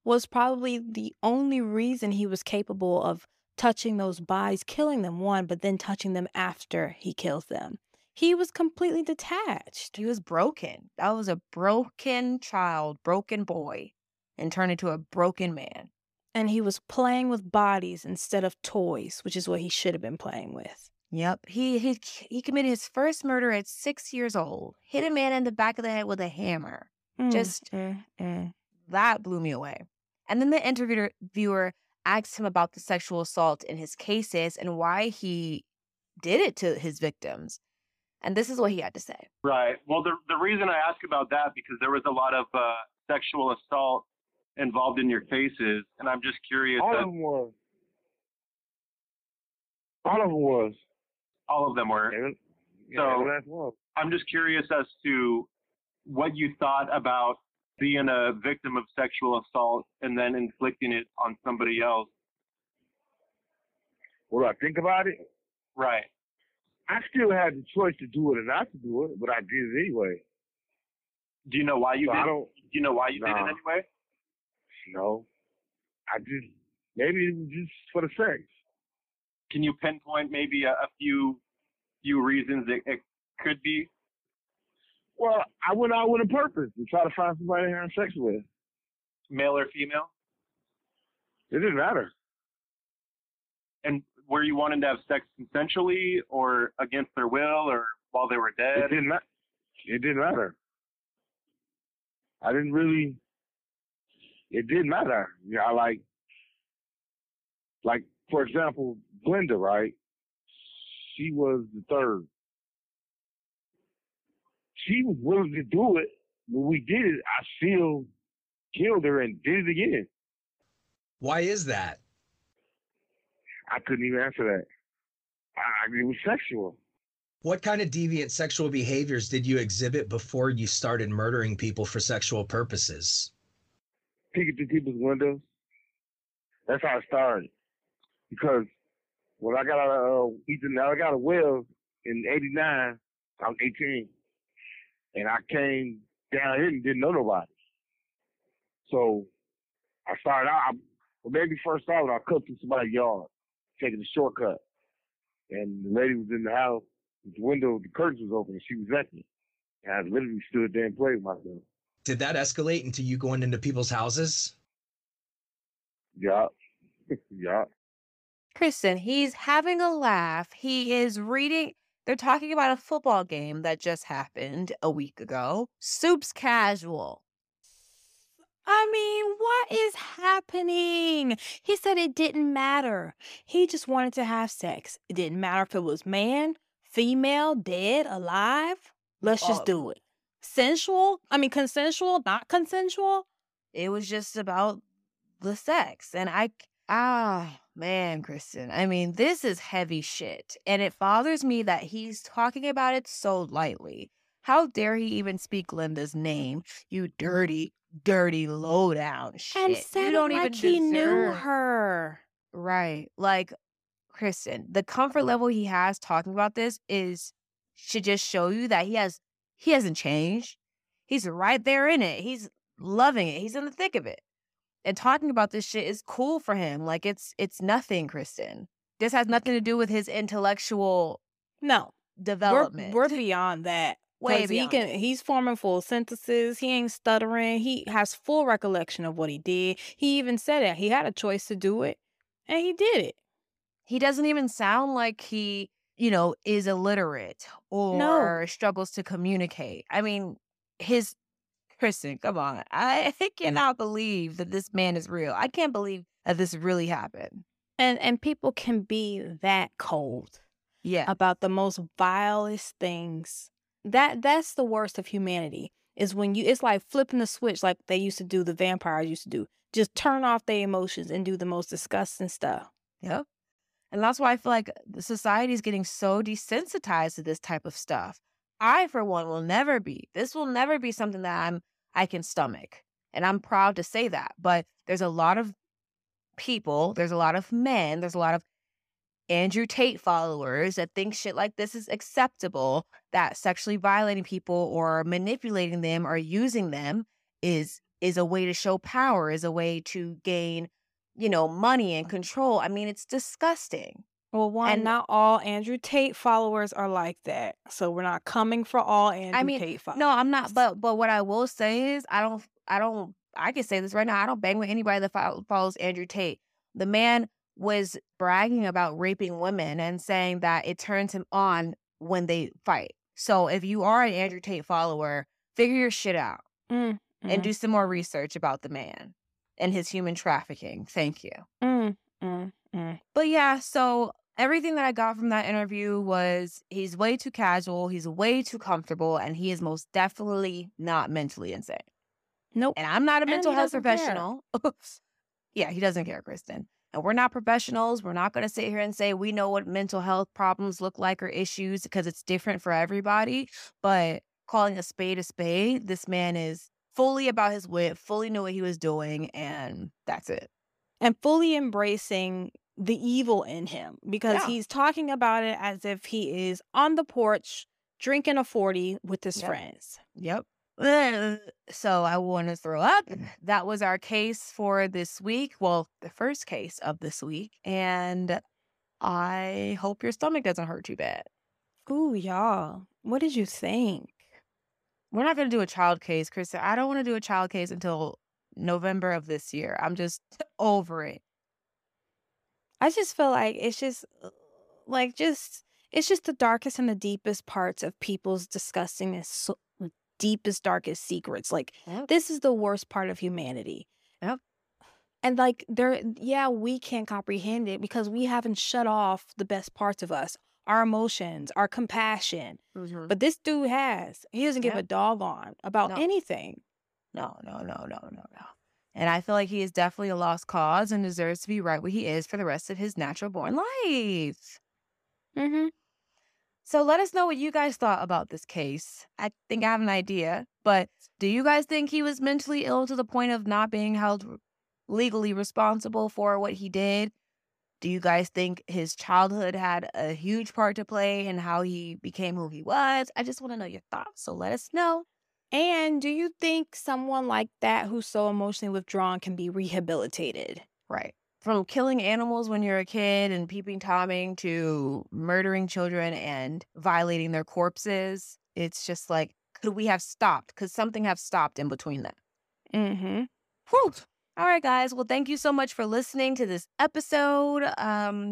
was probably the only reason he was capable of touching those bodies, killing them, one, but then touching them after he kills them. He was completely detached. He was broken. That was a broken child, broken boy, and turned into a broken man. And he was playing with bodies instead of toys, which is what he should have been playing with. Yep. He committed his first murder at 6 years old. Hit a man in the back of the head with a hammer. That blew me away. And then the interviewer asked him about the sexual assault in his cases and why he did it to his victims. And this is what he had to say. Right. Well, the reason I ask about that, because there was a lot of sexual assault involved in your cases, and I'm just curious. All of them was. All of them were. Yeah, so I'm just curious as to what you thought about being a victim of sexual assault and then inflicting it on somebody else. What do I think about it? Right. I still had the choice to do it or not to do it, but I did it anyway. Do you know why you did it? Do you know why you did it anyway? No. I just, maybe it was just for the sex. Can you pinpoint maybe a few reasons it could be? Well, I went out with a purpose to try to find somebody to have sex with. Male or female? It didn't matter. And were you wanting to have sex consensually or against their will or while they were dead? It didn't matter. It didn't matter. You know, like, for example, Glenda, right? She was the third. She was willing to do it. When we did it, I still killed her and did it again. Why is that? I couldn't even answer that. I mean, it was sexual. What kind of deviant sexual behaviors did you exhibit before you started murdering people for sexual purposes? Peeking through people's windows. That's how it started. Because when I got out of Wells in '89, I was 18. And I came down here and didn't know nobody. So I started out, I cut through somebody's yard, taking a shortcut. And the lady was in the house, the window, the curtains was open, and she was at me. And I literally stood there and played with myself. Did that escalate into you going into people's houses? Yeah. Yeah. Kristen, he's having a laugh. He is reading. They're talking about a football game that just happened a week ago. Soup's casual. I mean, what is happening? He said it didn't matter. He just wanted to have sex. It didn't matter if it was man, female, dead, alive. Let's just do it. Sensual? I mean, consensual, not consensual? It was just about the sex. And man, Kristen, I mean, this is heavy shit. And it bothers me that he's talking about it so lightly. How dare he even speak Glenda's name? You dirty, dirty lowdown shit. And said you don't it even like he knew her. Right. Like, Kristen, the comfort level he has talking about this should just show you that he hasn't changed. He's right there in it. He's loving it. He's in the thick of it. And talking about this shit is cool for him. Like, it's nothing, Kristen. This has nothing to do with his intellectual development. We're beyond that. Way beyond. He's forming full sentences. He ain't stuttering. He has full recollection of what he did. He even said that he had a choice to do it, and he did it. He doesn't even sound like he... is illiterate or struggles to communicate. I mean, Kristen, come on. I cannot believe that this man is real. I can't believe that this really happened. And people can be that cold about the most vilest things. That's the worst of humanity is when it's like flipping the switch like they used to do, the vampires used to do. Just turn off their emotions and do the most disgusting stuff. Yep. And that's why I feel like society is getting so desensitized to this type of stuff. I, for one, will never be. This will never be something that I can stomach. And I'm proud to say that. But there's a lot of people, there's a lot of men, there's a lot of Andrew Tate followers that think shit like this is acceptable, that sexually violating people or manipulating them or using them is a way to show power, is a way to gain, you know, money and control. I mean, it's disgusting. Well, one, and not all Andrew Tate followers are like that. So we're not coming for all Andrew Tate followers. No, I'm not. But what I will say is I can say this right now. I don't bang with anybody that follows Andrew Tate. The man was bragging about raping women and saying that it turns him on when they fight. So if you are an Andrew Tate follower, figure your shit out and do some more research about the man and his human trafficking. Thank you. But yeah, so everything that I got from that interview was he's way too casual, he's way too comfortable, and he is most definitely not mentally insane. Nope. And I'm not a mental health professional. Yeah, he doesn't care, Kristen. And we're not professionals. We're not going to sit here and say we know what mental health problems look like or issues, because it's different for everybody. But calling a spade, this man is fully about his wit, fully knew what he was doing, and that's it. And fully embracing the evil in him, because he's talking about it as if he is on the porch drinking a 40 with his friends. Yep. So I want to throw up. That was our case for this week. Well, the first case of this week. And I hope your stomach doesn't hurt too bad. Ooh, y'all. What did you think? We're not going to do a child case, Kristen. I don't want to do a child case until November of this year. I'm just over it. I just feel like it's just the darkest and the deepest parts of people's disgusting and so deepest, darkest secrets. Like, this is the worst part of humanity. Yep. And like, we can't comprehend it because we haven't shut off the best parts of us, our emotions, our compassion. Mm-hmm. But this dude has. He doesn't give a doggone about anything. No. And I feel like he is definitely a lost cause and deserves to be right where he is for the rest of his natural-born life. Mm-hmm. So let us know what you guys thought about this case. I think I have an idea, but do you guys think he was mentally ill to the point of not being held legally responsible for what he did? Do you guys think his childhood had a huge part to play in how he became who he was? I just want to know your thoughts, so let us know. And do you think someone like that who's so emotionally withdrawn can be rehabilitated? Right. From killing animals when you're a kid and peeping Tomming to murdering children and violating their corpses, it's just like, could we have stopped? Could something have stopped in between them? Mm-hmm. Whew. All right, guys. Well, thank you so much for listening to this episode.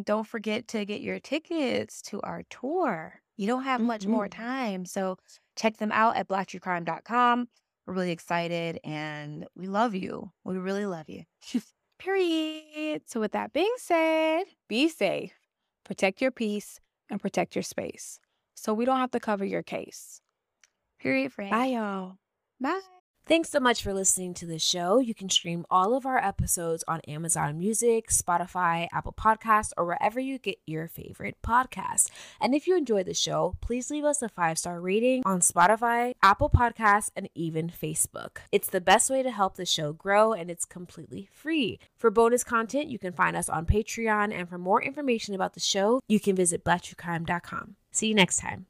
Don't forget to get your tickets to our tour. You don't have much more time, so check them out at blacktruecrime.com. We're really excited, and we love you. We really love you. Period. So with that being said, be safe, protect your peace, and protect your space, so we don't have to cover your case. Period, friend. Bye, y'all. Bye. Thanks so much for listening to the show. You can stream all of our episodes on Amazon Music, Spotify, Apple Podcasts, or wherever you get your favorite podcasts. And if you enjoy the show, please leave us a 5-star rating on Spotify, Apple Podcasts, and even Facebook. It's the best way to help the show grow, and it's completely free. For bonus content, you can find us on Patreon, and for more information about the show, you can visit blacktruecrime.com. See you next time.